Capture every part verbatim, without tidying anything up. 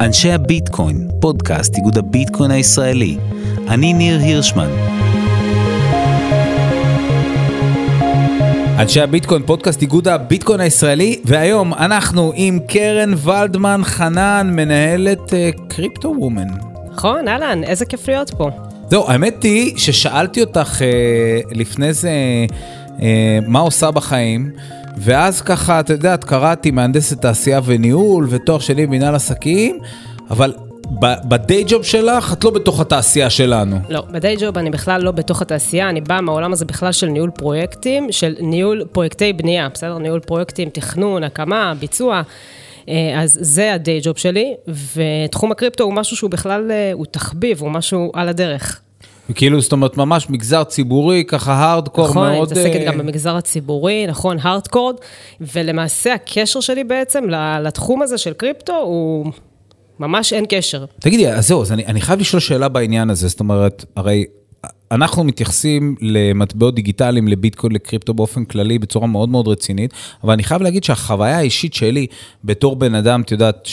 אנשי הביטקוין, פודקאסט איגוד הביטקוין הישראלי. אני ניר הירשמן. אנשי הביטקוין, פודקאסט איגוד הביטקוין הישראלי, והיום אנחנו עם קרן ולדמן חנן, מנהלת קריפטו וומן. נכון, אהלן, איזה כיף להיות פה. זהו, האמת היא ששאלתי אותך לפני זה מה עושה בחיים, ואז ככה, אתה יודעת, קראתי מהנדסת תעשייה וניהול, ותואר שלי מנהל עסקים, אבל בדיי ג'וב שלך, את לא בתוך התעשייה שלנו. לא, בדיי ג'וב אני בכלל לא בתוך התעשייה, אני באה מהעולם הזה בכלל של ניהול פרויקטים, של ניהול פרויקטי בנייה, בסדר? ניהול פרויקטים, תכנון, הקמה, ביצוע, אז זה הדיי ג'וב שלי, ותחום הקריפטו הוא משהו שהוא בכלל, הוא תחביב, הוא משהו על הדרך. וכאילו, זאת אומרת, ממש מגזר ציבורי, ככה הארדקור נכון, מאוד... נכון, אני מתעסקת גם במגזר הציבורי, נכון, הארדקור, ולמעשה הקשר שלי בעצם לתחום הזה של קריפטו, הוא ממש אין קשר. תגידי, אז זהו, אז אני, אני חייב לשאול שאלה בעניין הזה, זאת אומרת, הרי אנחנו מתייחסים למטבעות דיגיטליים, לביטקוין, לקריפטו באופן כללי, בצורה מאוד מאוד רצינית, אבל אני חייב להגיד שהחוויה האישית שלי, בתור בן אדם, את יודעת,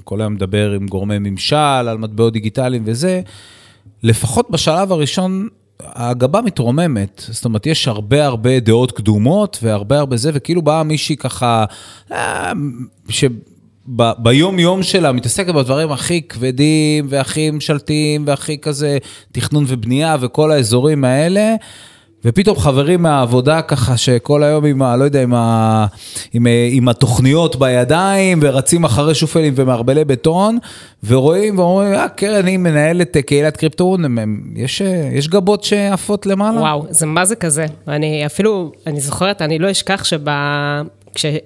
שכל היום מדבר עם גורמי ממשל, על מטבעות דיגיטליים וזה, לפחות בשלב הראשון, ההגבה מתרוממת, זאת אומרת, יש הרבה הרבה דעות קדומות, והרבה הרבה זה, וכאילו באה מישהי ככה, שביום יום שלה, מתעסקת בדברים הכי כבדים, והכי משלטים, והכי כזה, תכנון ובנייה, וכל האזורים האלה, ופתאום חברים מהעבודה ככה, שכל היום עם, לא יודע, עם, ה, עם, עם התוכניות בידיים, ורצים אחרי שופלים ומערבלי בטון, ורואים ואומרים, אה, קרן, היא מנהלת קהילת קריפטו, יש, יש גבות שעפות למעלה? וואו, זה מה זה כזה? אני אפילו, אני זוכרת, אני לא אשכח שבה...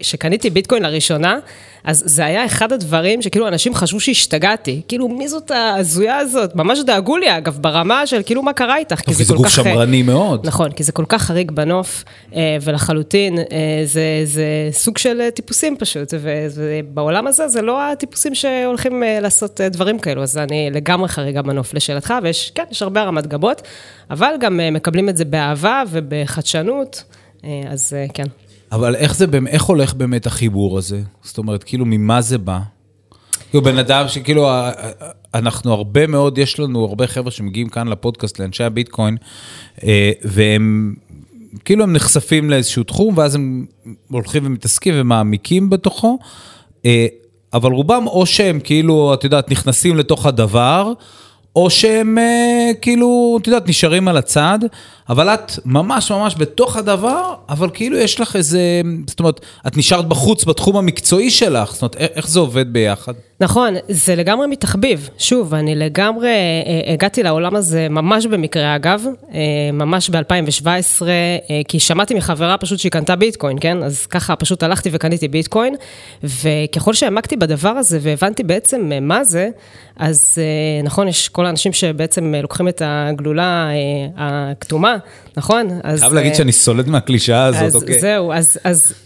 כשקניתי ביטקוין לראשונה, אז זה היה אחד הדברים שכאילו אנשים חשבו שהשתגעתי, כאילו מי זאת הזויה הזאת, ממש דאגו לי אגב ברמה של כאילו מה קרה איתך, כי זה גוף שמרני מאוד. נכון, כי זה כל כך חריג בנוף, ולחלוטין זה סוג של טיפוסים פשוט, ובעולם הזה זה לא הטיפוסים שהולכים לעשות דברים כאלו, אז אני לגמרי חריגה בנוף לשאלתך, ויש כן, יש הרבה רמת גבות, אבל גם מקבלים את זה באהבה ובחדשנות, אז כן. אבל איך זה, איך הולך באמת החיבור הזה? זאת אומרת, כאילו, ממה זה בא? כאילו, בן אדם שכאילו, אנחנו הרבה מאוד, יש לנו הרבה חבר'ה שמגיעים כאן לפודקאסט, לאנשי הביטקוין, והם, כאילו, הם נחשפים לאיזשהו תחום, ואז הם הולכים ומתעסקים ומעמיקים בתוכו, אבל רובם, או שהם, כאילו, את יודעת, נכנסים לתוך הדבר, או שהם, כאילו, את יודעת, נשארים על הצד, אבל את ממש ממש בתוך הדבר, אבל כאילו יש לך איזה, זאת אומרת, את נשארת בחוץ בתחום המקצועי שלך, זאת אומרת, איך זה עובד ביחד? נכון, זה לגמרי מתחביב. שוב, אני לגמרי, הגעתי לעולם הזה ממש במקרה, אגב, ממש ב-אלפיים שבע עשרה, כי שמעתי מחברה פשוט שהיא קנתה ביטקוין, כן? אז ככה פשוט הלכתי וקניתי ביטקוין, וככל שהעמקתי בדבר הזה והבנתי בעצם מה זה, אז נכון, יש כל האנשים שבעצם לוקחים את הגלולה הכתומה, נכון? חייב להגיד שאני סולד מהקלישאה הזאת, אוקיי. אז זהו,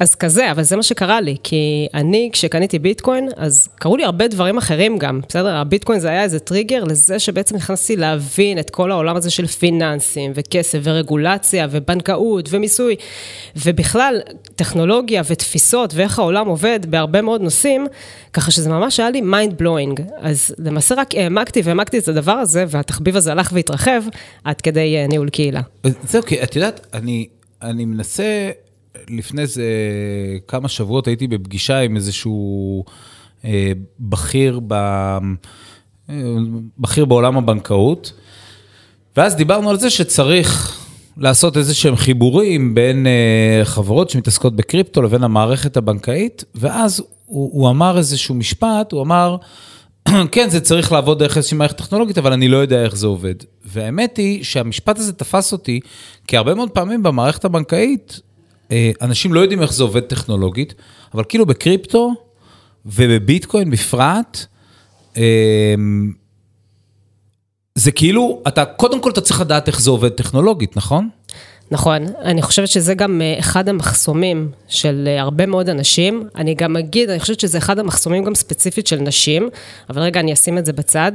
אז כזה, אבל זה מה שקרה לי, כי אני, כשקניתי ביטקוין, אז קראו לי הרבה דברים אחרים גם, בסדר? הביטקוין זה היה איזה טריגר לזה שבעצם נכנסתי להבין את כל העולם הזה של פיננסים, וכסף, ורגולציה, ובנקאות, ומיסוי, ובכלל, טכנולוגיה ותפיסות, ואיך העולם עובד בהרבה מאוד נושאים, ככה שזה ממש היה לי mind blowing. אז למעשה רק העמקתי והעמקתי את הדבר הזה, והתחביב הזה הלך והתרחב, עד כדי ניהול קהילה. זה אוקיי, את יודעת, אני, אני מנסה, לפני זה כמה שבועות הייתי בפגישה עם איזשהו אה, בכיר, ב, אה, בכיר בעולם הבנקאות, ואז דיברנו על זה שצריך לעשות איזה שהם חיבורים בין אה, חברות שמתעסקות בקריפטו לבין המערכת הבנקאית, ואז הוא, הוא אמר איזשהו משפט, הוא אמר, כן, זה צריך לעבוד דרך איזושהי מערכת טכנולוגית, אבל אני לא יודע איך זה עובד. והאמת היא שהמשפט הזה תפס אותי, כי הרבה מאוד פעמים במערכת הבנקאית, אנשים לא יודעים איך זה עובד טכנולוגית, אבל כאילו בקריפטו ובביטקוין בפרט, זה כאילו, אתה, קודם כל אתה צריך לדעת איך זה עובד טכנולוגית, נכון? נכון, אני חושבת שזה גם אחד המחסומים של הרבה מאוד אנשים, אני גם אגיד, אני חושבת שזה אחד המחסומים גם ספציפית של נשים, אבל רגע אני אשים את זה בצד,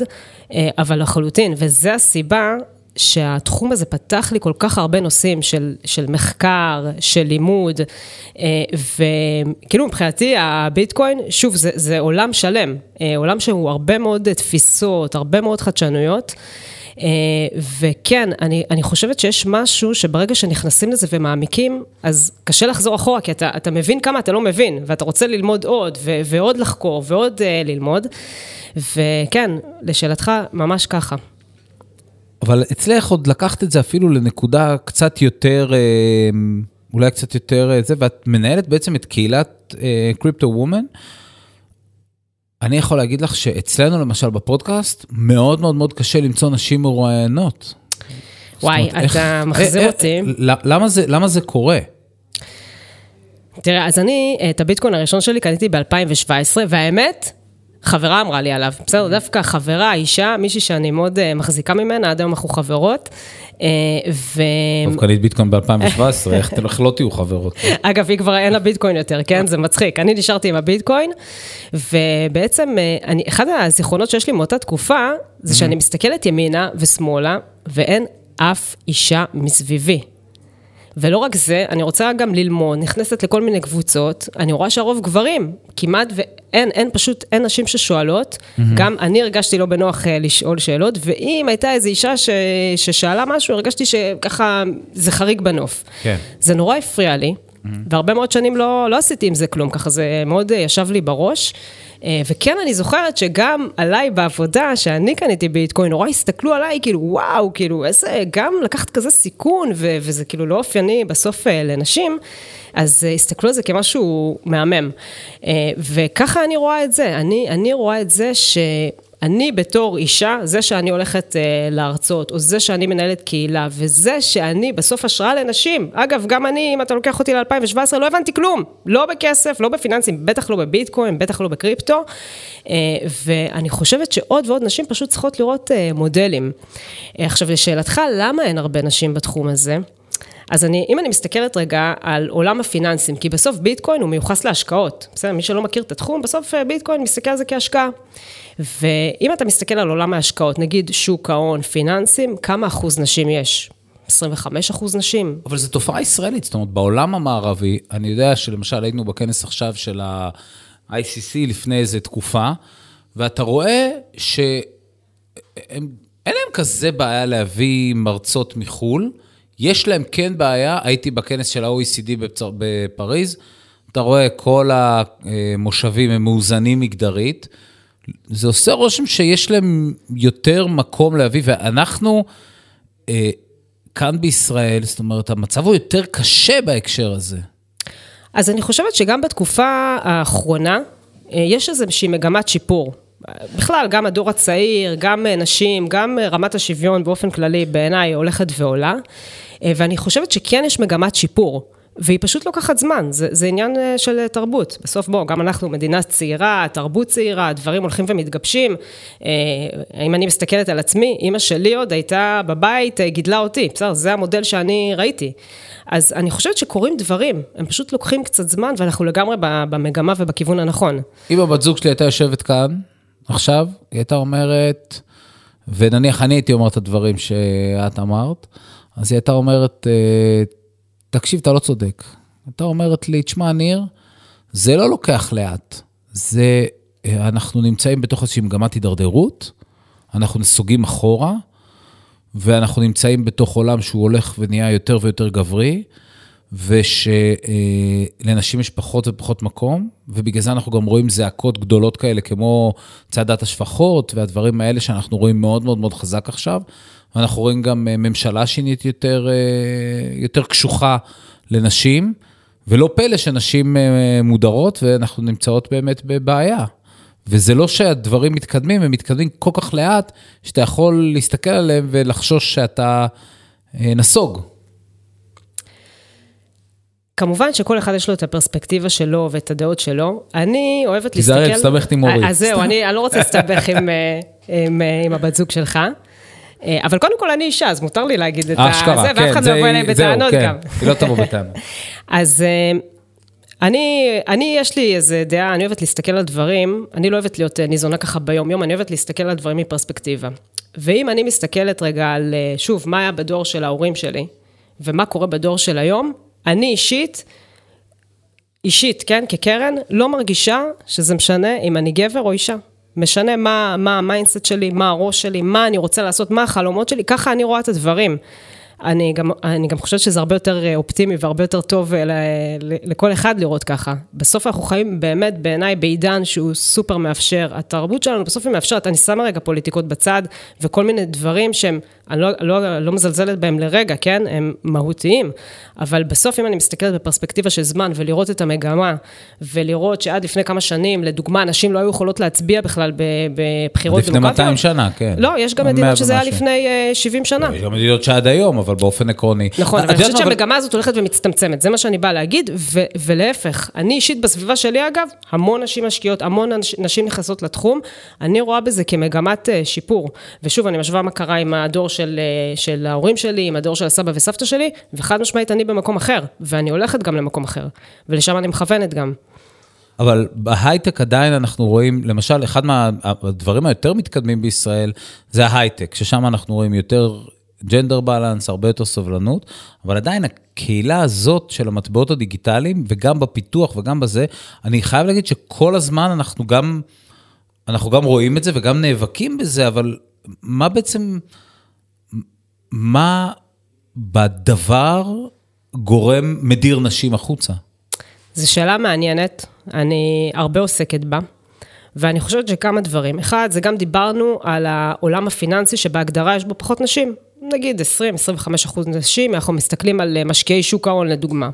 אבל לחלוטין, וזה הסיבה שהתחום הזה פתח לי כל כך הרבה נושאים של, של מחקר, של לימוד, וכאילו מבחינתי הביטקוין, שוב, זה, זה עולם שלם, עולם שהוא הרבה מאוד תפיסות, הרבה מאוד חדשנויות, וכן, אני, אני חושבת שיש משהו שברגע שנכנסים לזה ומעמיקים, אז קשה לחזור אחורה, כי אתה, אתה מבין כמה אתה לא מבין, ואתה רוצה ללמוד עוד, ו, ועוד לחקור, ועוד ללמוד, וכן, לשאלתך, ממש ככה. אבל אצלך עוד לקחת את זה אפילו לנקודה קצת יותר, אולי קצת יותר זה, ואת מנהלת בעצם את קהילת קריפטו וומן. אני יכול להגיד לך שאצלנו למשל בפודקאסט, מאוד מאוד מאוד קשה למצוא נשים מרואיינות. וואי, אתה מחזיר אותי. למה זה קורה? תראה, אז אני, את הביטקוין הראשון שלי קניתי ב-אלפיים שבע עשרה, והאמת... חברה אמרה לי עליו, בסדר, דווקא חברה, אישה, מישהי שאני מאוד מחזיקה ממנה, עד היום אנחנו חברות. טוב, קנית ביטקוין ב-אלפיים שבע עשרה, איך לא תהיו חברות? אגב, היא כבר אין לה ביטקוין יותר, כן? זה מצחיק. אני נשארתי עם הביטקוין, ובעצם, אחד הזיכרונות שיש לי מאותה תקופה, זה שאני מסתכלת ימינה ושמאלה, ואין אף אישה מסביבי. ולא רק זה, אני רוצה גם ללמוד, נכנסת לכל מיני קבוצות, אני רואה שהרוב גברים, כמעט ואין, אין פשוט, אין נשים ששואלות, mm-hmm. גם אני הרגשתי לא בנוח לשאול שאלות, ואם הייתה איזו אישה ש... ששאלה משהו, הרגשתי שככה זה חריג בנוף. כן. זה נורא הפריע לי, mm-hmm. והרבה מאוד שנים לא, לא עשיתי עם זה כלום, ככה זה מאוד ישב לי בראש, וכן אני זוכרת שגם עליי בעבודה, שאני קניתי ביטקוין, נורא הסתכלו עליי, כאילו וואו, כאילו איזה, גם לקחת כזה סיכון, ו- וזה כאילו לא אופייני בסוף לנשים, אז הסתכלו על זה כמשהו מהמם, וככה אני רואה את זה, אני, אני רואה את זה ש... אני בתור אישה, זה שאני הולכת אה, לארצות, או זה שאני מנהלת קהילה, וזה שאני בסוף השראה לנשים. אגב, גם אני, אם אתה לוקח אותי ל-אלפיים שבע עשרה, לא הבנתי כלום. לא בכסף, לא בפיננסים, בטח לא בביטקוין, בטח לא בקריפטו. אה, ואני חושבת שעוד ועוד נשים פשוט צריכות לראות אה, מודלים. אה, עכשיו, לשאלתך, למה אין הרבה נשים בתחום הזה? אז אני, אם אני מסתכלת רגע על עולם הפיננסים, כי בסוף ביטקוין הוא מיוחס להשקעות. בסדר, מי שלא מכיר את התחום, בסוף ביטקוין מסתכל על זה כהשקעה. ואם אתה מסתכל על עולם ההשקעות, נגיד שוק ההון, פיננסים, כמה אחוז נשים יש? עשרים וחמישה אחוז נשים. אבל זו תופעה ישראלית, זאת אומרת, בעולם המערבי, אני יודע שלמשל היינו בכנס עכשיו של ה-איי סי סי לפני איזו תקופה, ואתה רואה שהם, אין להם כזה בעיה להביא מרצות מחול, יש להם כן בעיה, הייתי בכנס של ה-או אי סי די בפריז, אתה רואה כל המושבים הם מאוזנים מגדרית, זה עושה רושם שיש להם יותר מקום להביא, ואנחנו אה, כאן בישראל, זאת אומרת, המצב הוא יותר קשה בהקשר הזה. אז אני חושבת שגם בתקופה האחרונה, אה, יש איזושהי מגמת שיפור, בכלל, גם הדור הצעיר, גם נשים, גם רמת השוויון באופן כללי בעיניי הולכת ועולה, ואני חושבת שכן יש מגמת שיפור, והיא פשוט לוקחת זמן, זה, זה עניין של תרבות. בסוף בו, גם אנחנו מדינה צעירה, תרבות צעירה, דברים הולכים ומתגבשים. אם אני מסתכלת על עצמי, אמא שלי עוד הייתה בבית, גידלה אותי, בסדר, זה המודל שאני ראיתי. אז אני חושבת שקורים דברים, הם פשוט לוקחים קצת זמן, ואנחנו לגמרי במגמה ובכיוון הנכון. אם הבת זוג שלי הייתה יושבת כאן, עכשיו, היא הייתה אומרת, ונניח אני הייתי אומר את הדברים שאת אמרת, אז היא הייתה אומרת, תקשיב, אתה לא צודק. הייתה אומרת לי, תשמע, ניר, זה לא לוקח לאט. זה, אנחנו נמצאים בתוך איזושהי מגמת הידרדרות, אנחנו נסוגים אחורה, ואנחנו נמצאים בתוך עולם שהוא הולך ונהיה יותר ויותר גברי, ושלנשים יש פחות ופחות מקום, ובגלל זה אנחנו גם רואים זעקות גדולות כאלה, כמו צעדת השפחות והדברים האלה שאנחנו רואים מאוד מאוד מאוד חזק עכשיו, ואנחנו רואים גם ממשלה שינית יותר, יותר קשוחה לנשים, ולא פלא שנשים מודרות, ואנחנו נמצאות באמת בבעיה. וזה לא שהדברים מתקדמים, הם מתקדמים כל כך לאט, שאתה יכול להסתכל עליהם ולחשוש שאתה נסוג. כמובן שכל אחד יש לו את הפרספקטיבה שלו ואת הדעות שלו. אני אוהבת להסתכל... תזהר, הסתבכתי עם אורית. אז זהו, אני לא רוצה להסתבך עם הבת זוג שלך. אבל קודם כל אני אישה, אז מותר לי להגיד את זה, ואף אחד לא בוא אליהם בטענות גם. היא לא תבוא בטענות. אז אני, יש לי איזו דעה, אני אוהבת להסתכל על דברים, אני לא אוהבת להיות ניזונה ככה ביום יום, אני אוהבת להסתכל על דברים מפרספקטיבה. ואם אני מסתכלת רגע על, שוב, מה היה בדור של ההורים שלי, ומה קורה בדור של היום, אני אישית, אישית, כן, כקרן, לא מרגישה שזה משנה אם אני גבר או אישה. משנה מה, מה המיינדסט שלי, מה הראש שלי, מה אני רוצה לעשות, מה החלומות שלי, ככה אני רואה את הדברים. אני גם, אני גם חושבת שזה הרבה יותר אופטימי והרבה יותר טוב ל, ל, לכל אחד לראות ככה. בסוף אנחנו חיים באמת בעיניי בעידן שהוא סופר מאפשר. התרבות שלנו בסוף היא מאפשרת. אני שמה רגע פוליטיקות בצד וכל מיני דברים שהם, אני לא, לא, לא מזלזלת בהם לרגע, כן? הם מהותיים. אבל בסוף אם אני מסתכלת בפרספקטיבה של זמן ולראות את המגמה ולראות שעד לפני כמה שנים, לדוגמה, אנשים לא היו יכולות להצביע בכלל בבחירות דמוקרטיות. לפני מאתיים שנה, כן. לא, יש גם מדינות שזה היה לפני שבעים שנה. יש גם מדינות שעד היום, אבל באופן עקרוני. נכון, אבל אני חושבת שהמגמה הזאת הולכת ומצטמצמת, זה מה שאני באה להגיד, ולהפך, אני אישית בסביבה שלי אגב, המון נשים משקיעות, המון נשים נכנסות לתחום, אני רואה בזה כמגמת שיפור, ושוב, אני משווה מה קרה עם הדור של ההורים שלי, עם הדור של הסבא וסבתא שלי, וחד משמעית אני במקום אחר, ואני הולכת גם למקום אחר, ולשם אני מכוונת גם. אבל בהייטק עדיין אנחנו רואים, למשל, אחד מהדברים היותר מתקדמים בישראל, זה ההייטק, ששם אנחנו רואים יותר ג'נדר בלנס, הרבה יותר סובלנות, אבל עדיין הקהילה הזאת של המטבעות הדיגיטליים, וגם בפיתוח וגם בזה, אני חייב להגיד שכל הזמן אנחנו גם, אנחנו גם רואים את זה וגם נאבקים בזה, אבל מה בעצם, מה בדבר גורם מדיר נשים החוצה? זו שאלה מעניינת, אני הרבה עוסקת בה, ואני חושבת שכמה דברים. אחד, זה גם דיברנו על העולם הפיננסי שבהגדרה יש בו פחות נשים. נגיד עשרים עד עשרים וחמישה אחוז נשים, אנחנו מסתכלים על משקיעי שוק ההון לדוגמה.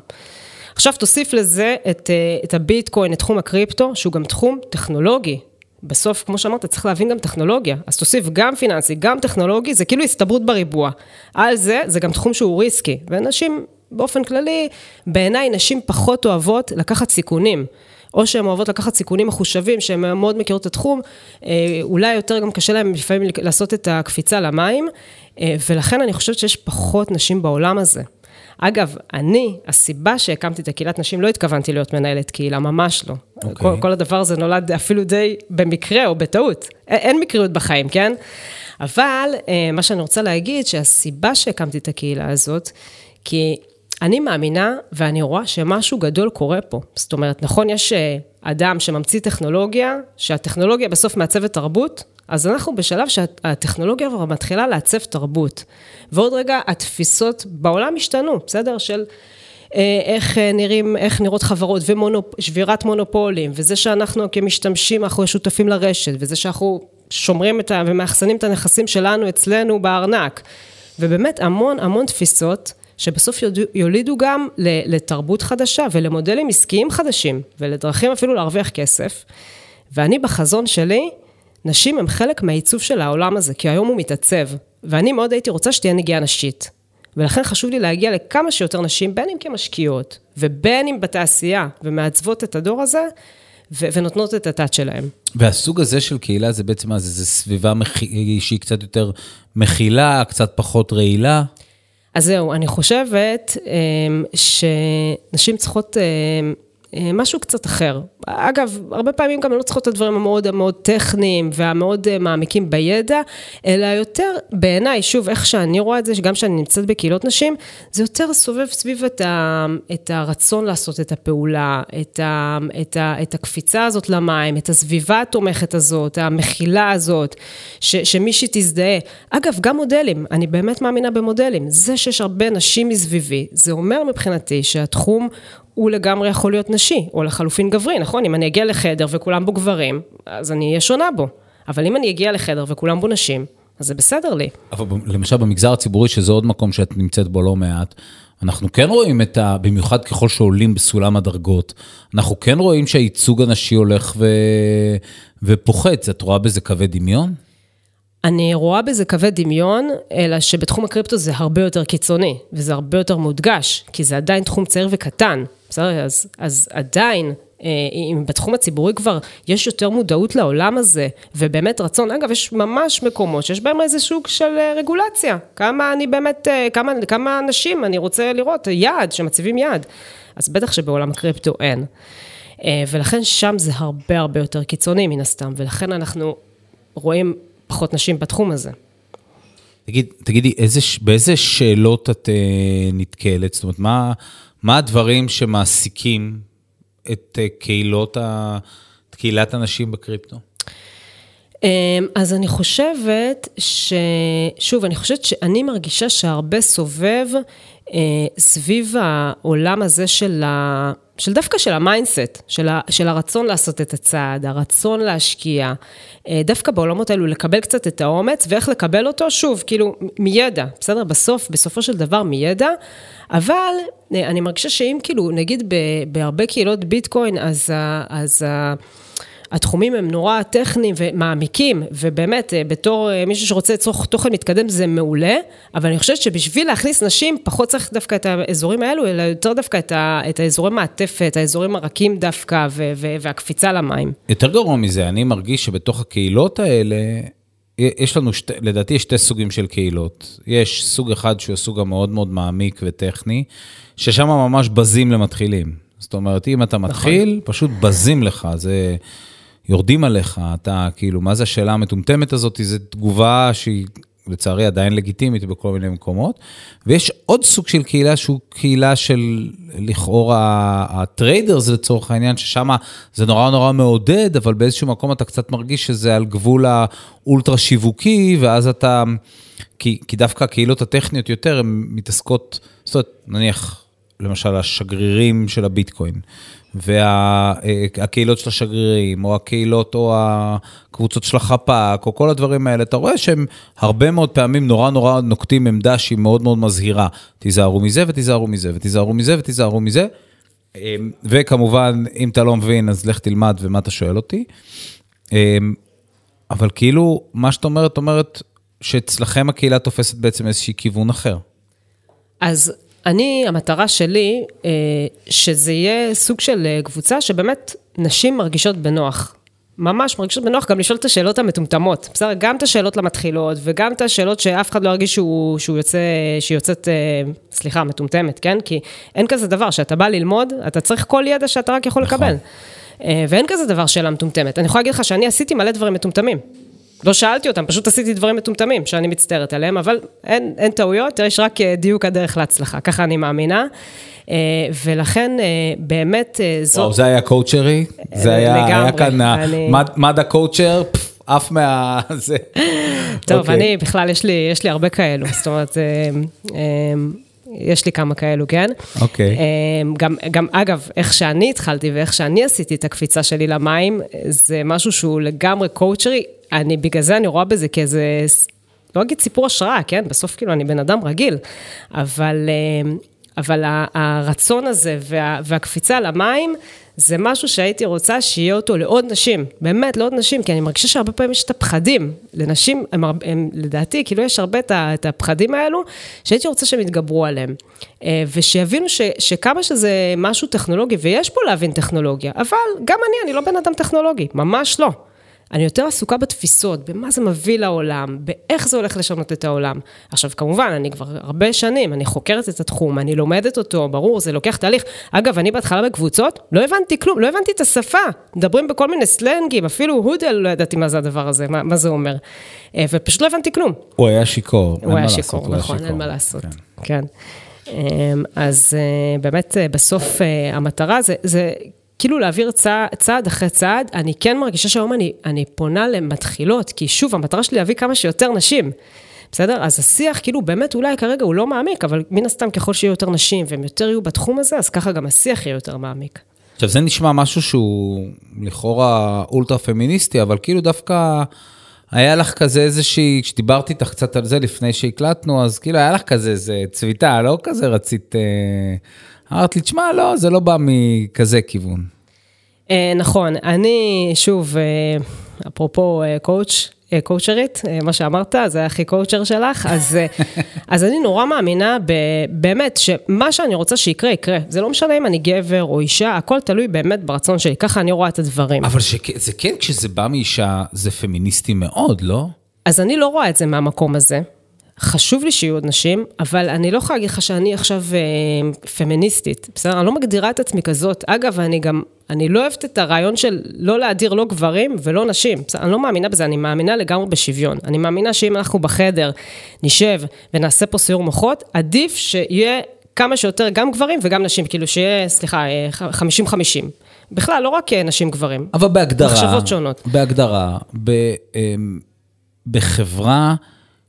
עכשיו תוסיף לזה את, את הביטקוין, את תחום הקריפטו, שהוא גם תחום טכנולוגי. בסוף, כמו שאמרת, צריך להבין גם טכנולוגיה. אז תוסיף גם פיננסי, גם טכנולוגי, זה כאילו הסתברות בריבוע. על זה, זה גם תחום שהוא ריסקי. ונשים, באופן כללי, בעיניי נשים פחות אוהבות לקחת סיכונים. או שהן אוהבות לקחת סיכונים מחושבים, שהן מאוד מכירות את התחום, אולי יותר גם קשה להם לפעמים לעשות את הקפיצה למים, ולכן אני חושבת שיש פחות נשים בעולם הזה. אגב, אני, הסיבה שהקמתי את הקהילת נשים, לא התכוונתי להיות מנהלת קהילה, ממש לא. Okay. כל, כל הדבר הזה נולד אפילו די במקרה או בטעות. אין מקריות בחיים, כן? אבל מה שאני רוצה להגיד, שהסיבה שהקמתי את הקהילה הזאת, כי אני מאמינה ואני רואה שמשהו גדול קורה פה. זאת אומרת, נכון, יש אדם שממציא טכנולוגיה, שהטכנולוגיה בסוף מעצבת תרבות, אז אנחנו בשלב שהטכנולוגיה מתחילה לעצב תרבות. ועוד רגע, התפיסות בעולם השתנו, בסדר? של איך נראים, איך נראות חברות ושבירת מונופולים, וזה שאנחנו כמשתמשים, אנחנו שותפים לרשת, וזה שאנחנו שומרים את ה... ומאחסנים את הנכסים שלנו אצלנו בארנק. ובאמת, המון, המון תפיסות שבסוף יולידו גם לתרבות חדשה ולמודלים עסקיים חדשים, ולדרכים אפילו להרוויח כסף. ואני בחזון שלי, נשים הם חלק מהעיצוב של העולם הזה, כי היום הוא מתעצב, ואני מאוד הייתי רוצה שתהיה נגיעה נשית. ולכן חשוב לי להגיע לכמה שיותר נשים, בין אם כמשקיעות, ובין אם בתעשייה, ומעצבות את הדור הזה, ו- ונותנות את התת שלהם. והסוג הזה של קהילה זה בעצם מה זה? זה סביבה מח... שהיא קצת יותר מכילה, קצת פחות רעילה? אז זהו, אני חושבת שנשים צריכות משהו קצת אחר. אגב, הרבה פעמים גם לא צריכות את הדברים המאוד מאוד טכניים והמאוד מעמיקים בידע, אלא יותר בעיניי, שוב, איך שאני רואה את זה, שגם שאני נמצאת בקהילות נשים, זה יותר סובב סביב את, ה, את הרצון לעשות את הפעולה, את, ה, את, ה, את הקפיצה הזאת למים, את הסביבה התומכת הזאת, המכילה הזאת, ש, שמישהי תזדהה. אגב, גם מודלים, אני באמת מאמינה במודלים. זה שיש הרבה נשים מסביבי, זה אומר מבחינתי שהתחום הוא לגמרי יכול להיות נשי, או לחלופין גברי, נכון? אם אני אגיע לחדר וכולם בו גברים, אז אני אהיה שונה בו. אבל אם אני אגיע לחדר וכולם בו נשים, אז זה בסדר לי. אבל למשל במגזר הציבורי, שזה עוד מקום שאת נמצאת בו לא מעט, אנחנו כן רואים את ה... במיוחד ככל שעולים בסולם הדרגות, אנחנו כן רואים שהייצוג הנשי הולך ו... ופוחץ. את רואה בזה קווי דמיון? אני רואה בזה קווי דמיון, אלא שבתחום הקריפטו זה הרבה יותר קיצוני, וזה הרבה יותר מודגש, כי זה עדיין תחום צעיר וקטן. אז, אז עדיין, אם בתחום הציבורי כבר יש יותר מודעות לעולם הזה, ובאמת רצון, אגב, יש ממש מקומות שיש בהם איזה שוק של רגולציה. כמה אני באמת, כמה, כמה אנשים אני רוצה לראות, יעד, שמציבים יעד. אז בטח שבעולם הקריפטו אין. ולכן שם זה הרבה הרבה יותר קיצוני מן הסתם, ולכן אנחנו רואים פחות נשים בתחום הזה. תגיד, תגידי, איזה, באיזה שאלות את נתקלת? זאת אומרת, מה, מה הדברים שמעסיקים את קהילות, את קהילת הנשים בקריפטו? אז אני חושבת ש... שוב, אני חושבת שאני מרגישה שהרבה סובב סביב העולם הזה של ה... של דווקא של המיינדסט, של, ה, של הרצון לעשות את הצעד, הרצון להשקיע, דווקא בעולמות האלו לקבל קצת את האומץ, ואיך לקבל אותו שוב, כאילו מידע, בסדר? בסוף, בסופו של דבר מידע, אבל אני מרגישה שאם כאילו, נגיד ב, בהרבה קהילות ביטקוין, אז ה... אז ה התחומים הם נורא טכניים ומעמיקים, ובאמת, בתור מישהו שרוצה לצרוך תוכן מתקדם, זה מעולה, אבל אני חושבת שבשביל להכניס נשים, פחות צריך דווקא את האזורים האלו, אלא יותר דווקא את, ה, את האזורים מעטפת, את האזורים הרכים דווקא, ו, ו, והקפיצה למים. יותר גרוע מזה, אני מרגיש שבתוך הקהילות האלה, יש לנו, שת, לדעתי, שתי סוגים של קהילות. יש סוג אחד שהוא סוג המאוד מאוד מעמיק וטכני, ששם ממש בזים למתחילים. זאת אומרת, אם אתה מתחיל, נכון. פשוט בזים לך, זה... יורדים עליך, אתה כאילו, מה זה השאלה המטומטמת הזאת, זו תגובה שהיא לצערי עדיין לגיטימית בכל מיני מקומות, ויש עוד סוג של קהילה, שהוא קהילה של לכאורה הטריידרס לצורך העניין, ששם זה נורא נורא מעודד, אבל באיזשהו מקום אתה קצת מרגיש שזה על גבול האולטרה שיווקי, ואז אתה, כי, כי דווקא הקהילות הטכניות יותר, הן מתעסקות, זאת אומרת, נניח, למשל השגרירים של הביטקוין, והקהילות של השגרירים, או הקהילות או הקבוצות של החפ"ק, או כל הדברים האלה, אתה רואה שהם הרבה מאוד פעמים נורא נורא נוקטים עמדה שהיא מאוד מאוד מזהירה, תיזהרו מזה ותיזהרו מזה ותיזהרו מזה ותיזהרו מזה, וכמובן, אם אתה לא מבין, אז לך תלמד ומה אתה שואל אותי, אבל כאילו, מה שאת אומרת, אומרת שאצלכם הקהילה תופסת בעצם איזשהו כיוון אחר. אז... אני, המטרה שלי, שזה יהיה סוג של קבוצה שבאמת נשים מרגישות בנוח. ממש מרגישות בנוח גם לשאול את השאלות המטומטמות. בסדר, גם את השאלות למתחילות, וגם את השאלות שאף אחד לא הרגיש שהוא, שהוא יוצא, שהיא יוצאת, סליחה, מטומטמת, כן? כי אין כזה דבר שאתה בא ללמוד, אתה צריך כל ידע שאתה רק יכול לקבל. ואין כזה דבר שאלה מטומטמת. אני יכולה להגיד לך שאני עשיתי מלא דברים מטומטמים. לא שאלתי אותם, פשוט עשיתי דברים מטומטמים, שאני מצטערת עליהם, אבל אין, אין טעויות, יש רק דיוק הדרך להצלחה, ככה אני מאמינה, ולכן באמת זו... וואו, זה היה קואוצ'רי, זה היה, היה כאן אני... מד הקואוצ'ר, אף מה... זה... טוב, okay. אני בכלל, יש לי, יש לי הרבה כאלו, זאת אומרת... יש לי כמה כאלו, כן? אוקיי. גם, גם, אגב, איך שאני התחלתי ואיך שאני עשיתי את הקפיצה שלי למים, זה משהו שהוא לגמרי קואוצ'רי. אני, בגלל זה אני רואה בזה כאיזה, לא אגיד סיפור השראה, כן? בסוף, כאילו, אני בן אדם רגיל. אבל, אבל הרצון הזה וה, והקפיצה למים, זה משהו שהייתי רוצה שיהיה אותו לעוד נשים, באמת לעוד נשים, כי אני מרגישה שהרבה פעמים יש את הפחדים, לנשים, הם, הם, לדעתי, כאילו יש הרבה את הפחדים האלו, שהייתי רוצה שהם יתגברו עליהם, ושיבינו ש, שכמה שזה משהו טכנולוגי, ויש פה להבין טכנולוגיה, אבל גם אני, אני לא בן אדם טכנולוגי, ממש לא. אני יותר עסוקה בתפיסות, במה זה מביא לעולם, באיך זה הולך לשנות את העולם. עכשיו, כמובן, אני כבר הרבה שנים, אני חוקרת את התחום, אני לומדת אותו, ברור, זה לוקח תהליך. אגב, אני בהתחלה בקבוצות, לא הבנתי כלום, לא הבנתי את השפה. מדברים בכל מיני סלנגים, אפילו הודל לא ידעתי מה זה הדבר הזה, מה, מה זה אומר. ופשוט לא הבנתי כלום. הוא היה שיקור. הוא היה שיקור, נכון, אין מה לעשות. כן. אז באמת, בסוף המטרה זה... זה כאילו להעביר צע, צעד אחרי צעד, אני כן מרגישה שהיום אני, אני פונה למתחילות, כי שוב, המטרה שלי להביא כמה שיותר נשים, בסדר? אז השיח, כאילו באמת אולי כרגע הוא לא מעמיק, אבל מן הסתם ככל שיהיו יותר נשים, והם יותר יהיו בתחום הזה, אז ככה גם השיח יהיה יותר מעמיק. עכשיו, זה נשמע משהו שהוא לכאורה אולטרה פמיניסטי, אבל כאילו דווקא היה לך כזה איזושהי, כשדיברתי איתך קצת על זה לפני שהקלטנו, אז כאילו היה לך כזה איזה צביטה, לא כזה רצית... אמרת לי, תשמע, לא, זה לא בא מכזה כיוון. נכון, אני שוב, אפרופו קואוץ', קואוצ'רית, מה שאמרת, זה הכי קואוצ'ר שלך, אז אני נורא מאמינה באמת שמה שאני רוצה שיקרה, יקרה. זה לא משנה אם אני גבר או אישה, הכל תלוי באמת ברצון שלי, ככה אני רואה את הדברים. אבל זה כן, כשזה בא מאישה, זה פמיניסטי מאוד, לא? אז אני לא רואה את זה מהמקום הזה. חשוב לי שיהיו עוד נשים, אבל אני לא יכולה להגיד לך שאני עכשיו אה, פמיניסטית, בסדר? אני לא מגדירה את עצמי כזאת. אגב, אני גם, אני לא אוהבת את הרעיון של לא להדיר לא גברים ולא נשים, בסדר? אני לא מאמינה בזה, אני מאמינה לגמרי בשוויון. אני מאמינה שאם אנחנו בחדר נשב ונעשה פה סיור מוחות, עדיף שיהיה כמה שיותר גם גברים וגם נשים, כאילו שיהיה, סליחה, חמישים חמישים. בכלל, לא רק נשים גברים. אבל בהגדרה, מחשבות שונות. בהגדרה, ב, בחברה,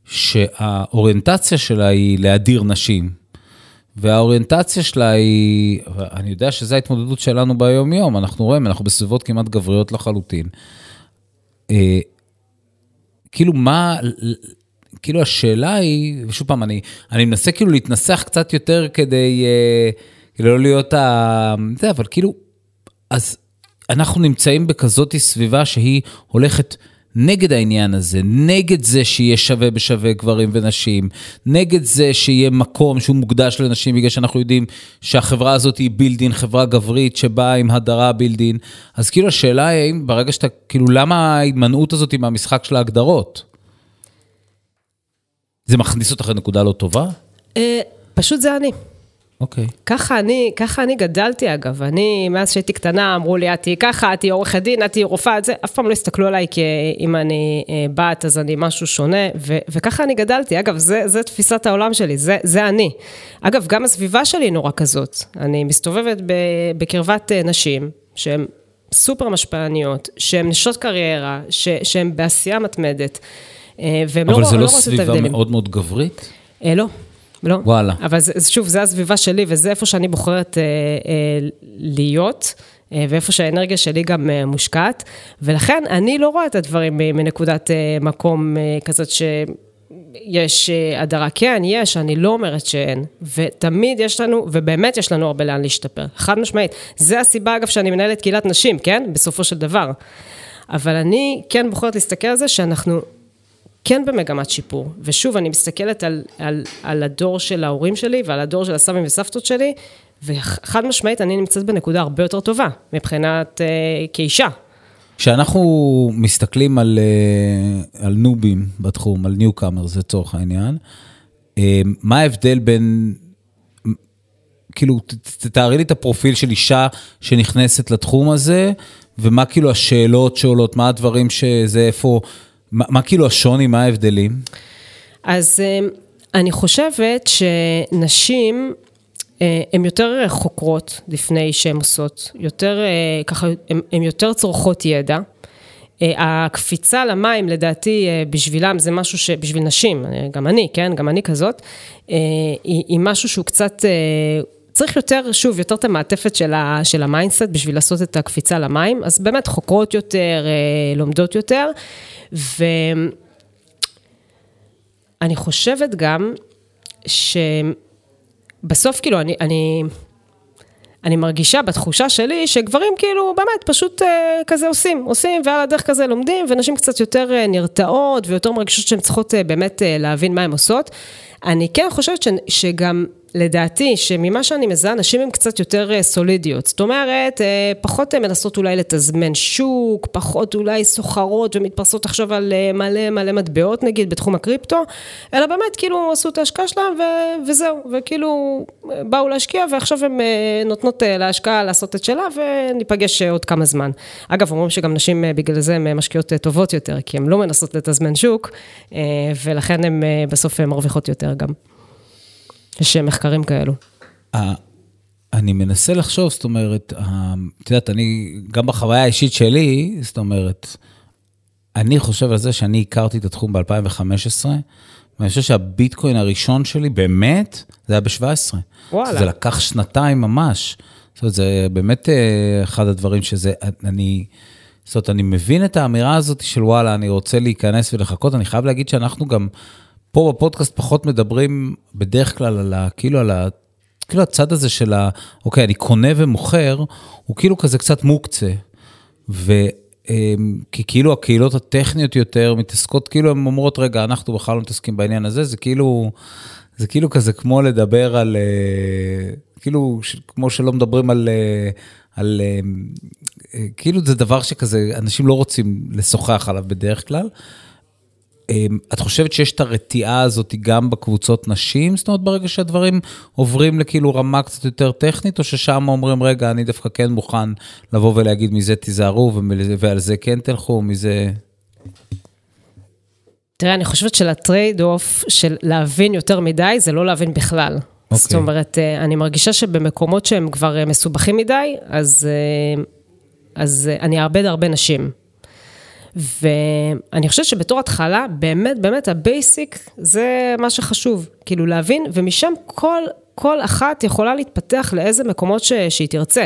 שהאוריינטציה שלה היא להדיר נשים, והאוריינטציה שלה היא, אני יודע שזו ההתמודדות שלנו ביום יום, אנחנו רואים, אנחנו בסביבות כמעט גבריות לחלוטין. אה, כאילו מה, כאילו השאלה היא, ושוב פעם, אני, אני מנסה כאילו להתנסח קצת יותר כדי, אה, כאילו לא להיות ה... זה, אבל כאילו, אז אנחנו נמצאים בכזאת סביבה שהיא הולכת נגד העניין הזה, נגד זה שיהיה שווה בשווה גברים ונשים, נגד זה שיהיה מקום שהוא מוקדש לנשים, בגלל שאנחנו יודעים שהחברה הזאת היא בילדין, חברה גברית שבאה עם הדרה בילדין, אז כאילו השאלה היא, ברגע שאתה, כאילו למה ההתמנעות הזאת עם המשחק של ההגדרות? זה מכניס אותך לנקודה לא טובה? פשוט זה אני. אוקיי. ככה אני, ככה אני גדלתי אגב, אני מאז שהייתי קטנה אמרו לי, אתי ככה, אתי עורך הדין, אתי רופאה, את זה, אף פעם לא הסתכלו עליי כי אם אני בת אז אני משהו שונה, ו- וככה אני גדלתי, אגב זה, זה תפיסת העולם שלי, זה, זה אני. אגב גם הסביבה שלי נורא כזאת, אני מסתובבת ב- בקרבת נשים שהן סופר משפעניות, שהן נשות קריירה, ש- שהן בעשייה מתמדת, והן לא רואות את ההבדלים. אבל זה לא סביבה מאוד מאוד גברית? לא. לא. וואלה. אבל זה, שוב, זה הסביבה שלי, וזה איפה שאני בוחרת אה, אה, להיות, אה, ואיפה שהאנרגיה שלי גם אה, מושקעת, ולכן אני לא רואה את הדברים מנקודת אה, מקום אה, כזאת שיש אה, הדרה. כן, יש, אני לא אומרת שאין, ותמיד יש לנו, ובאמת יש לנו הרבה לאן להשתפר, חד משמעית. זה הסיבה, אגב, שאני מנהלת קהילת נשים, כן? בסופו של דבר. אבל אני כן בוחרת להסתכל על זה שאנחנו... כן במגמת שיפור, ושוב אני מסתכלת על, על, על הדור של ההורים שלי, ועל הדור של הסבים וסבתות שלי, וחד משמעית אני נמצאת בנקודה הרבה יותר טובה, מבחינת אה, כאישה. כשאנחנו מסתכלים על, אה, על נובים בתחום, על ניוקאמר, זה צורך העניין, אה, מה ההבדל בין, כאילו, תתארי לי את הפרופיל של אישה שנכנסת לתחום הזה, ומה כאילו השאלות שעולות, מה הדברים שזה איפה, מה, מה כאילו השוני, מה ההבדלים? אז אני חושבת שנשים, הן יותר חוקרות לפני שהן עושות, יותר, ככה, הן יותר צורכות ידע. הקפיצה למים, לדעתי, בשבילם, זה משהו ש... בשביל נשים, גם אני, כן? גם אני כזאת, היא משהו שהוא קצת... צריך יותר, שוב, יותר את המעטפת של המיינדסט בשביל לעשות את הקפיצה למים, אז באמת חוקרות יותר, לומדות יותר, ואני חושבת גם שבסוף כאילו אני, אני, אני מרגישה בתחושה שלי שגברים כאילו באמת פשוט כזה עושים, עושים ועל הדרך כזה לומדים, ונשים קצת יותר נרתעות ויותר מרגישות שהן צריכות באמת להבין מה הן עושות. אני כן חושבת ש, שגם לדעתי, שממה שאני מזהה, נשים הן קצת יותר סולידיות. זאת אומרת, פחות הן מנסות אולי לתזמן שוק, פחות אולי סוחרות ומתפרסות עכשיו על מלא מלא מטבעות, נגיד, בתחום הקריפטו, אלא באמת כאילו עשו את ההשקעה שלהם ו- וזהו, וכאילו באו להשקיע, ועכשיו הן נותנות להשקעה לעשות את שלה, וניפגש עוד כמה זמן. אגב, אומרים שגם נשים בגלל זה הן משקיעות טובות יותר, כי הן לא מנסות לתזמן שוק, ולכן הן בסוף מרוויחות יותר גם. יש מחקרים כאלו. אני מנסה לחשוב, זאת אומרת, את יודעת, אני, גם בחוויה האישית שלי, זאת אומרת, אני חושב על זה שאני הכרתי את התחום ב-אלפיים וחמש עשרה, ואני חושב שהביטקוין הראשון שלי, באמת, זה היה ב-שבע עשרה. וואלה. זה לקח שנתיים ממש. זאת אומרת, זה באמת אחד הדברים שזה, אני, זאת אומרת, אני מבין את האמירה הזאת של וואלה, אני רוצה להיכנס ולחכות, אני חייב להגיד שאנחנו גם, פה בפודקאסט פחות מדברים בדרך כלל על ה, כאילו על ה, כאילו הצד הזה של ה, אוקיי, אני קונה ומוכר, הוא כאילו כזה קצת מוקצה, וכי כאילו הקהילות הטכניות יותר מתעסקות, כאילו הן אומרות, רגע, אנחנו בכלל לא מתעסקים בעניין הזה, זה כאילו, זה כאילו כזה כמו לדבר על, כאילו, כמו שלא מדברים על, על, כאילו זה דבר שכזה, אנשים לא רוצים לשוחח עליו בדרך כלל, את חושבת שיש את הרתיעה הזאת גם בקבוצות נשים? זאת אומרת, ברגע שהדברים עוברים לכאילו רמה קצת יותר טכנית, או ששם אומרים, רגע, אני דווקא כן מוכן לבוא ולהגיד, מזה תיזהרו, ועל זה כן תלכו, מזה... תראה, אני חושבת של הטרייד אוף, של להבין יותר מדי, זה לא להבין בכלל. Okay. זאת אומרת, אני מרגישה שבמקומות שהם כבר מסובכים מדי, אז, אז אני אעבד הרבה נשים. ואני חושבת שבתור התחלה, באמת, באמת, הבייסיק זה מה שחשוב, כאילו להבין, ומשם כל, כל אחת יכולה להתפתח לאיזה מקומות ש, שהיא תרצה.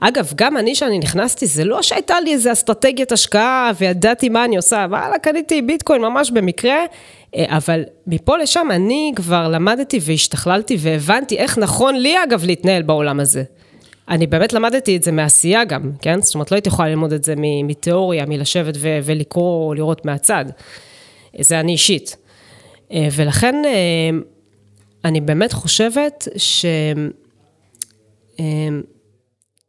אגב, גם אני שאני נכנסתי, זה לא שהייתה לי איזו אסטרטגיית השקעה, וידעתי מה אני עושה, ואללה, קניתי ביטקוין ממש במקרה, אבל מפה לשם אני כבר למדתי והשתכללתי, והבנתי איך נכון לי, אגב, להתנהל בעולם הזה. אני באמת למדתי את זה מעשייה גם, כן? זאת אומרת, לא הייתי יכולה ללמוד את זה מתיאוריה, מלשבת ולקרוא, לראות מהצד. זה אני אישית. ולכן, אני באמת חושבת ש...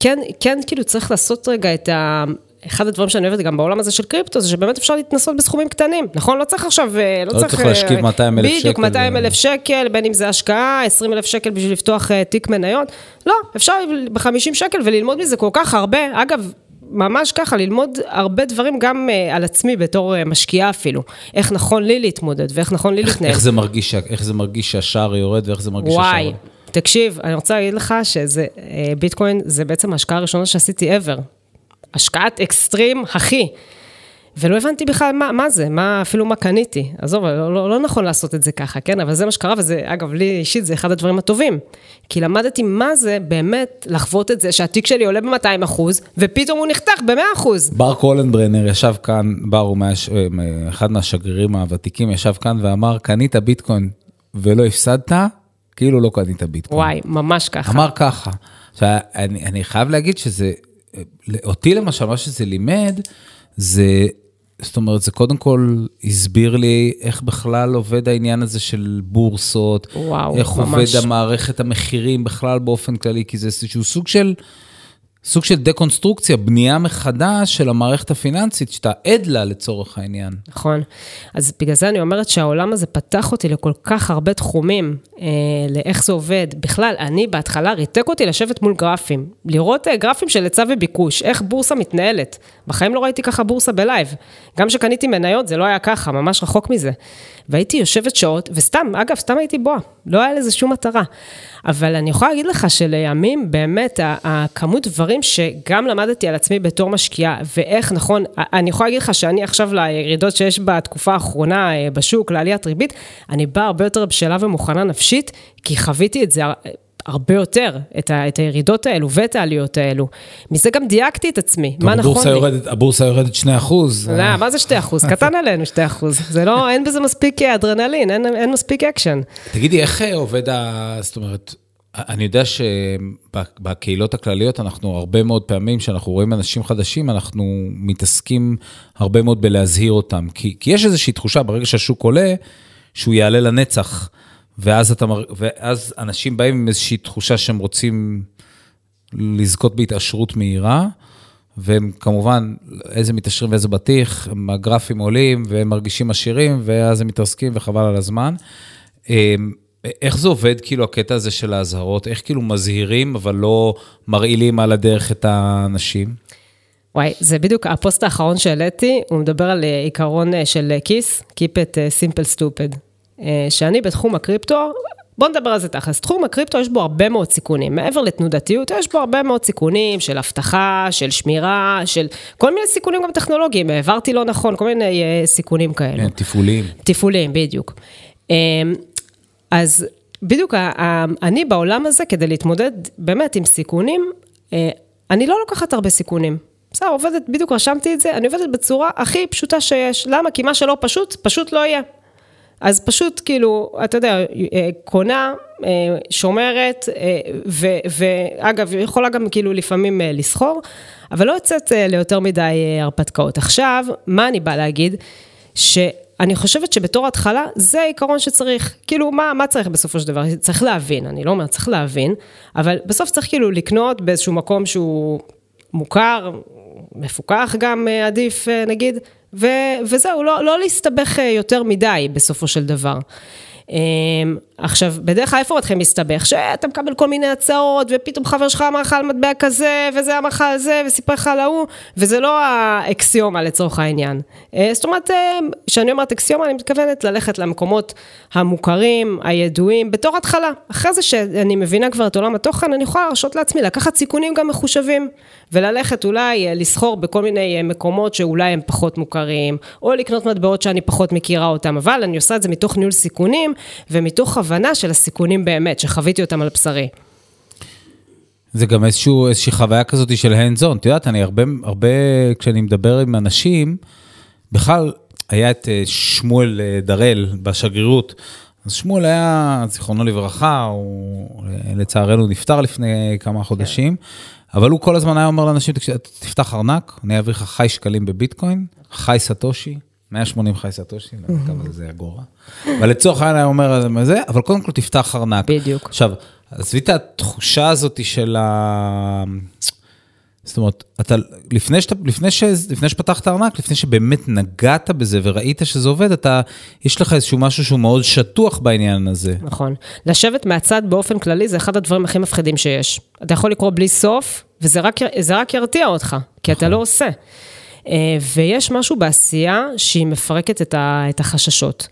כן, כן, כאילו צריך לעשות רגע את ה... אחד הדברים שאני אוהבת גם בעולם הזה של קריפטו, זה שבאמת אפשר להתנסות בסכומים קטנים, נכון? לא צריך עכשיו, לא, לא צריך... צריך להשכיב מאתיים אלף שקל. בדיוק, מאתיים אלף שקל, בין אם זה השקעה, עשרים אלף שקל בשביל לפתוח תיק מניות. לא, אפשר ב-חמישים שקל וללמוד מזה כל כך הרבה. אגב, ממש ככה, ללמוד הרבה דברים גם על עצמי בתור משקיעה אפילו. איך נכון לי להתמודד ואיך נכון לי להתנהל. איך זה מרגיש, איך זה מרגיש שהשער יורד ואיך זה מרגיש השער יורד. תקשיב, אני רוצה להגיד לך שזה, ביטקוין זה בעצם ההשקעה הראשונה שעשיתי ever. השקעת אקסטרים, אחי. ולא הבנתי בכלל מה, מה זה, מה, אפילו מה קניתי. עזוב, לא, לא, לא נכון לעשות את זה ככה, כן? אבל זה מה שקרה, וזה, אגב, לי אישית, זה אחד הדברים הטובים. כי למדתי מה זה באמת לחוות את זה, שהתיק שלי עולה ב-מאתיים אחוז, ופתאום הוא נחתך ב-מאה אחוז. בר קולנברנר ישב כאן, בר הוא מהש... אחד מהשגרירים הוותיקים, ישב כאן ואמר, קנית ביטקוין ולא הפסדת, כאילו לא קנית ביטקוין. וואי, ממש ככה. אמר ככה. שאני, אני חייב להגיד שזה, אותי למשל, מה שזה לימד, זה, זאת אומרת, זה קודם כל הסביר לי איך בכלל עובד העניין הזה של בורסות, וואו, איך ממש. עובד המערכת המחירים בכלל באופן כללי, כי זה איזשהו סוג של, סוג של דקונסטרוקציה, בנייה מחדש של המערכת הפיננסית, שאתה עד לה לצורך העניין. נכון. אז בגלל זה אני אומרת שהעולם הזה פתח אותי לכל כך הרבה תחומים, אה, לאיך זה עובד. בכלל, אני בהתחלה ריתק אותי לשבת מול גרפים, לראות אה, גרפים של היצע וביקוש, איך בורסה מתנהלת. בחיים לא ראיתי ככה בורסה בלייב. גם שקניתי מניות, זה לא היה ככה, ממש רחוק מזה. והייתי יושבת שעות, וסתם, אגב, סתם הייתי בואה. לא היה לזה שום מטרה. אבל אני יכולה להגיד לך שלימים, באמת, הכמות דברים שגם למדתי על עצמי בתור משקיעה, ואיך נכון, אני יכולה להגיד לך שאני עכשיו לירידות שיש בתקופה האחרונה בשוק, לעליית ריבית, אני באה הרבה יותר בשאלה ומוכנה נפשית, כי חוויתי את זה הרבה יותר, את, ה, את הירידות האלו ואת העליות האלו. מזה גם דייקתי את עצמי. טוב, מה נכון לי? יורדת, הבורסה יורדת שני אחוז. לא, מה זה שתי אחוז? קטן עלינו שתי אחוז. זה לא, אין בזה מספיק אדרנלין, אין, אין מספיק אקשן. תגידי, איך עובד ה... זאת אומרת, אני יודע שבקהילות הכלליות אנחנו הרבה מאוד פעמים, שאנחנו רואים אנשים חדשים, אנחנו מתעסקים הרבה מאוד בלהזהיר אותם. כי, כי יש איזושהי תחושה ברגע שהשוק עולה, שהוא יעלה לנצח. ואז, אתה, ואז אנשים באים עם איזושהי תחושה שהם רוצים לזכות בהתעשרות מהירה, והם כמובן, איזה מתעשרים ואיזה בטיח, הגרפים עולים והם מרגישים עשירים, ואז הם מתעסקים וחבל על הזמן. איך זה עובד, כאילו, הקטע הזה של ההזהרות? איך כאילו מזהירים, אבל לא מרעילים על הדרך את האנשים? וואי, זה בדיוק הפוסט האחרון שהעליתי, הוא מדבר על עיקרון של כיס, Keep it simple stupid. שאני בתחום הקריפטו, בוא נדבר על זה תחס, תחום הקריפטו יש בו הרבה מאוד סיכונים, מעבר לתנודתיות, יש בו הרבה מאוד סיכונים של הבטחה, של שמירה, של כל מיני סיכונים גם טכנולוגיים, העברתי לא נכון, כל מיני סיכונים כאלה. תפעולים. תפעולים, בדיוק. אז בדיוק, אני בעולם הזה, כדי להתמודד באמת עם סיכונים, אני לא לוקחת הרבה סיכונים. בסדר, עובדת, בדיוק רשמתי את זה, אני עובדת בצורה הכי פשוטה שיש. למה? כי מה שלא פשוט, פשוט לא יהיה. אז פשוט כאילו, אתה יודע, קונה, שומרת, ו, ואגב, יכולה גם כאילו לפעמים לסחור, אבל לא יוצאת ליותר מדי הרפתקאות. עכשיו, מה אני באה להגיד? שאני חושבת שבתור התחלה, זה העיקרון שצריך, כאילו, מה, מה צריך בסופו של דבר? צריך להבין, אני לא אומר, צריך להבין, אבל בסוף צריך כאילו לקנות באיזשהו מקום שהוא מוכר, מפוקח גם עדיף נגיד, ו, וזהו, לא, לא להסתבך יותר מדי בסופו של דבר. עכשיו, בדרך כלל איפה אתכם מסתבך? שאתה מקבל כל מיני הצעות, ופתאום חבר שלך אמר לך על מטבע כזה, וזה אמר לך על זה, וסיפר לך על ההוא, וזה לא האקסיומה לצורך העניין. זאת אומרת, כשאני אומרת אקסיומה, אני מתכוונת ללכת למקומות המוכרים, הידועים, בתור התחלה. אחרי זה שאני מבינה כבר את עולם התוכן, אני יכולה להרשות לעצמי, לקחת סיכונים גם מחושבים, וללכת אולי לסחור בכל מיני מקומות שאולי הם פחות מוכרים, או לקנות מטבעות שאני פחות מכירה אותם, אבל אני עושה את זה מתוך ניהול סיכונים, ומתוך הבנה של הסיכונים באמת, שחוויתי אותם על בשרי. זה גם איזשהו, איזושהי חוויה כזאת של הנדזון. את יודעת, אני הרבה, הרבה, כשאני מדבר עם אנשים, בכלל היה את שמואל דרל בשגרירות, אז שמואל היה, זיכרונו לברכה, הוא לצערנו נפטר לפני כמה חודשים, כן. אבל הוא כל הזמן היה אומר לאנשים, תפתח ארנק, אני אעביר לך חי שקלים בביטקוין, חי סטושי, מאה ושמונים חי סטושי, לא יודע כמה זה אגורה. אבל לצורך העניין אומר זה, אבל קודם כל תפתח ארנק. בדיוק. עכשיו, עזבי את התחושה הזאת של ה... זאת אומרת, אתה, לפני שת, לפני ש, לפני שפתחת ארנק, לפני שבאמת נגעת בזה וראית שזה עובד, אתה, יש לך איזשהו משהו שהוא מאוד שטוח בעניין הזה. נכון. לשבת מהצד באופן כללי, זה אחד הדברים הכי מפחידים שיש. אתה יכול לקרוא בלי סוף, וזה רק, זה רק ירתיע אותך, כי אתה לא עושה. ויש משהו בעשייה שהיא מפרקת את החששות.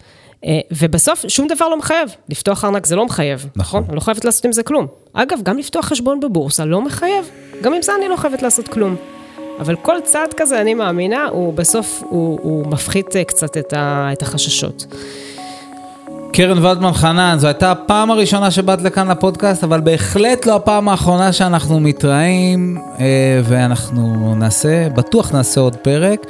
ובסוף שום דבר לא מחייב. לפתוח ארנק זה לא מחייב. נכון. אני לא חייבת לעשות עם זה כלום. אגב, גם לפתוח חשבון בבורסה לא מחייב. גם עם זה אני לא חייבת לעשות כלום. אבל כל צעד כזה, אני מאמינה, בסוף הוא מפחית קצת את החששות. קרן ולדמן חנן, זו הייתה הפעם הראשונה שבאת לכאן לפודקאסט, אבל בהחלט לא הפעם האחרונה שאנחנו מתראים, ואנחנו נעשה, בטוח נעשה עוד פרק.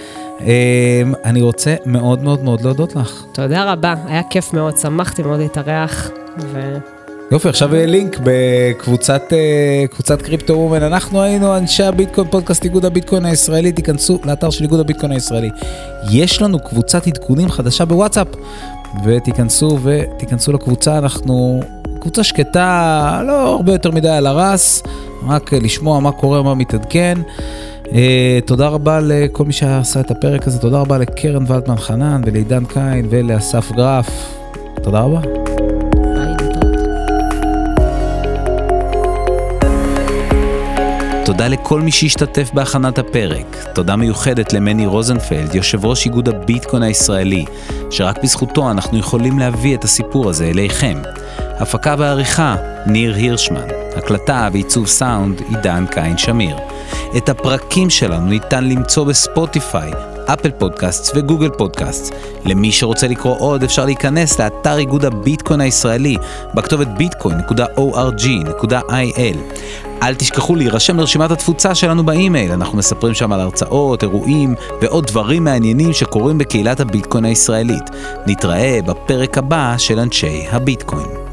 אני רוצה מאוד מאוד מאוד להודות לך. תודה רבה, היה כיף מאוד, שמחתי מאוד להתארח. ו... יופי, עכשיו יהיה לינק בקבוצת קבוצת קריפטו וומן. אנחנו היינו אנשי הביטקוין, פודקאסט איגוד הביטקוין הישראלי, תיכנסו לאתר של איגוד הביטקוין הישראלי. יש לנו קבוצת עדכונים חדשה בוואטסאפ, ותיכנסו ותיכנסו לקבוצה, אנחנו קבוצה שקטה, לא הרבה יותר מדי על הרס, רק לשמוע מה קורה, מה מתעדכן. תודה רבה לכל מי שעשה את הפרק הזה, תודה רבה לקרן ולדמן חנן ולעידן קיין ולאסף גרף, תודה רבה. תודה לכל מי שהשתתף בהכנת הפרק. תודה מיוחדת למני רוזנפלד, יושב ראש איגוד הביטקוין הישראלי, שרק בזכותו אנחנו יכולים להביא את הסיפור הזה אליכם. הפקה ועריכה, ניר הירשמן. הקלטה ועיצוב סאונד, עידן קיין שמיר. את הפרקים שלנו ניתן למצוא בספוטיפיי, אפל פודקאסט וגוגל פודקאסט. למי שרוצה לקרוא עוד, אפשר להיכנס לאתר איגוד הביטקוין הישראלי, בכתובת ביטקוין נקודה או אר ג'י נקודה איי אל. אל תשכחו להירשם לרשימת התפוצה שלנו באימייל, אנחנו מספרים שם על הרצאות, אירועים ועוד דברים מעניינים שקורים בקהילת הביטקוין הישראלית. נתראה בפרק הבא של אנשי הביטקוין.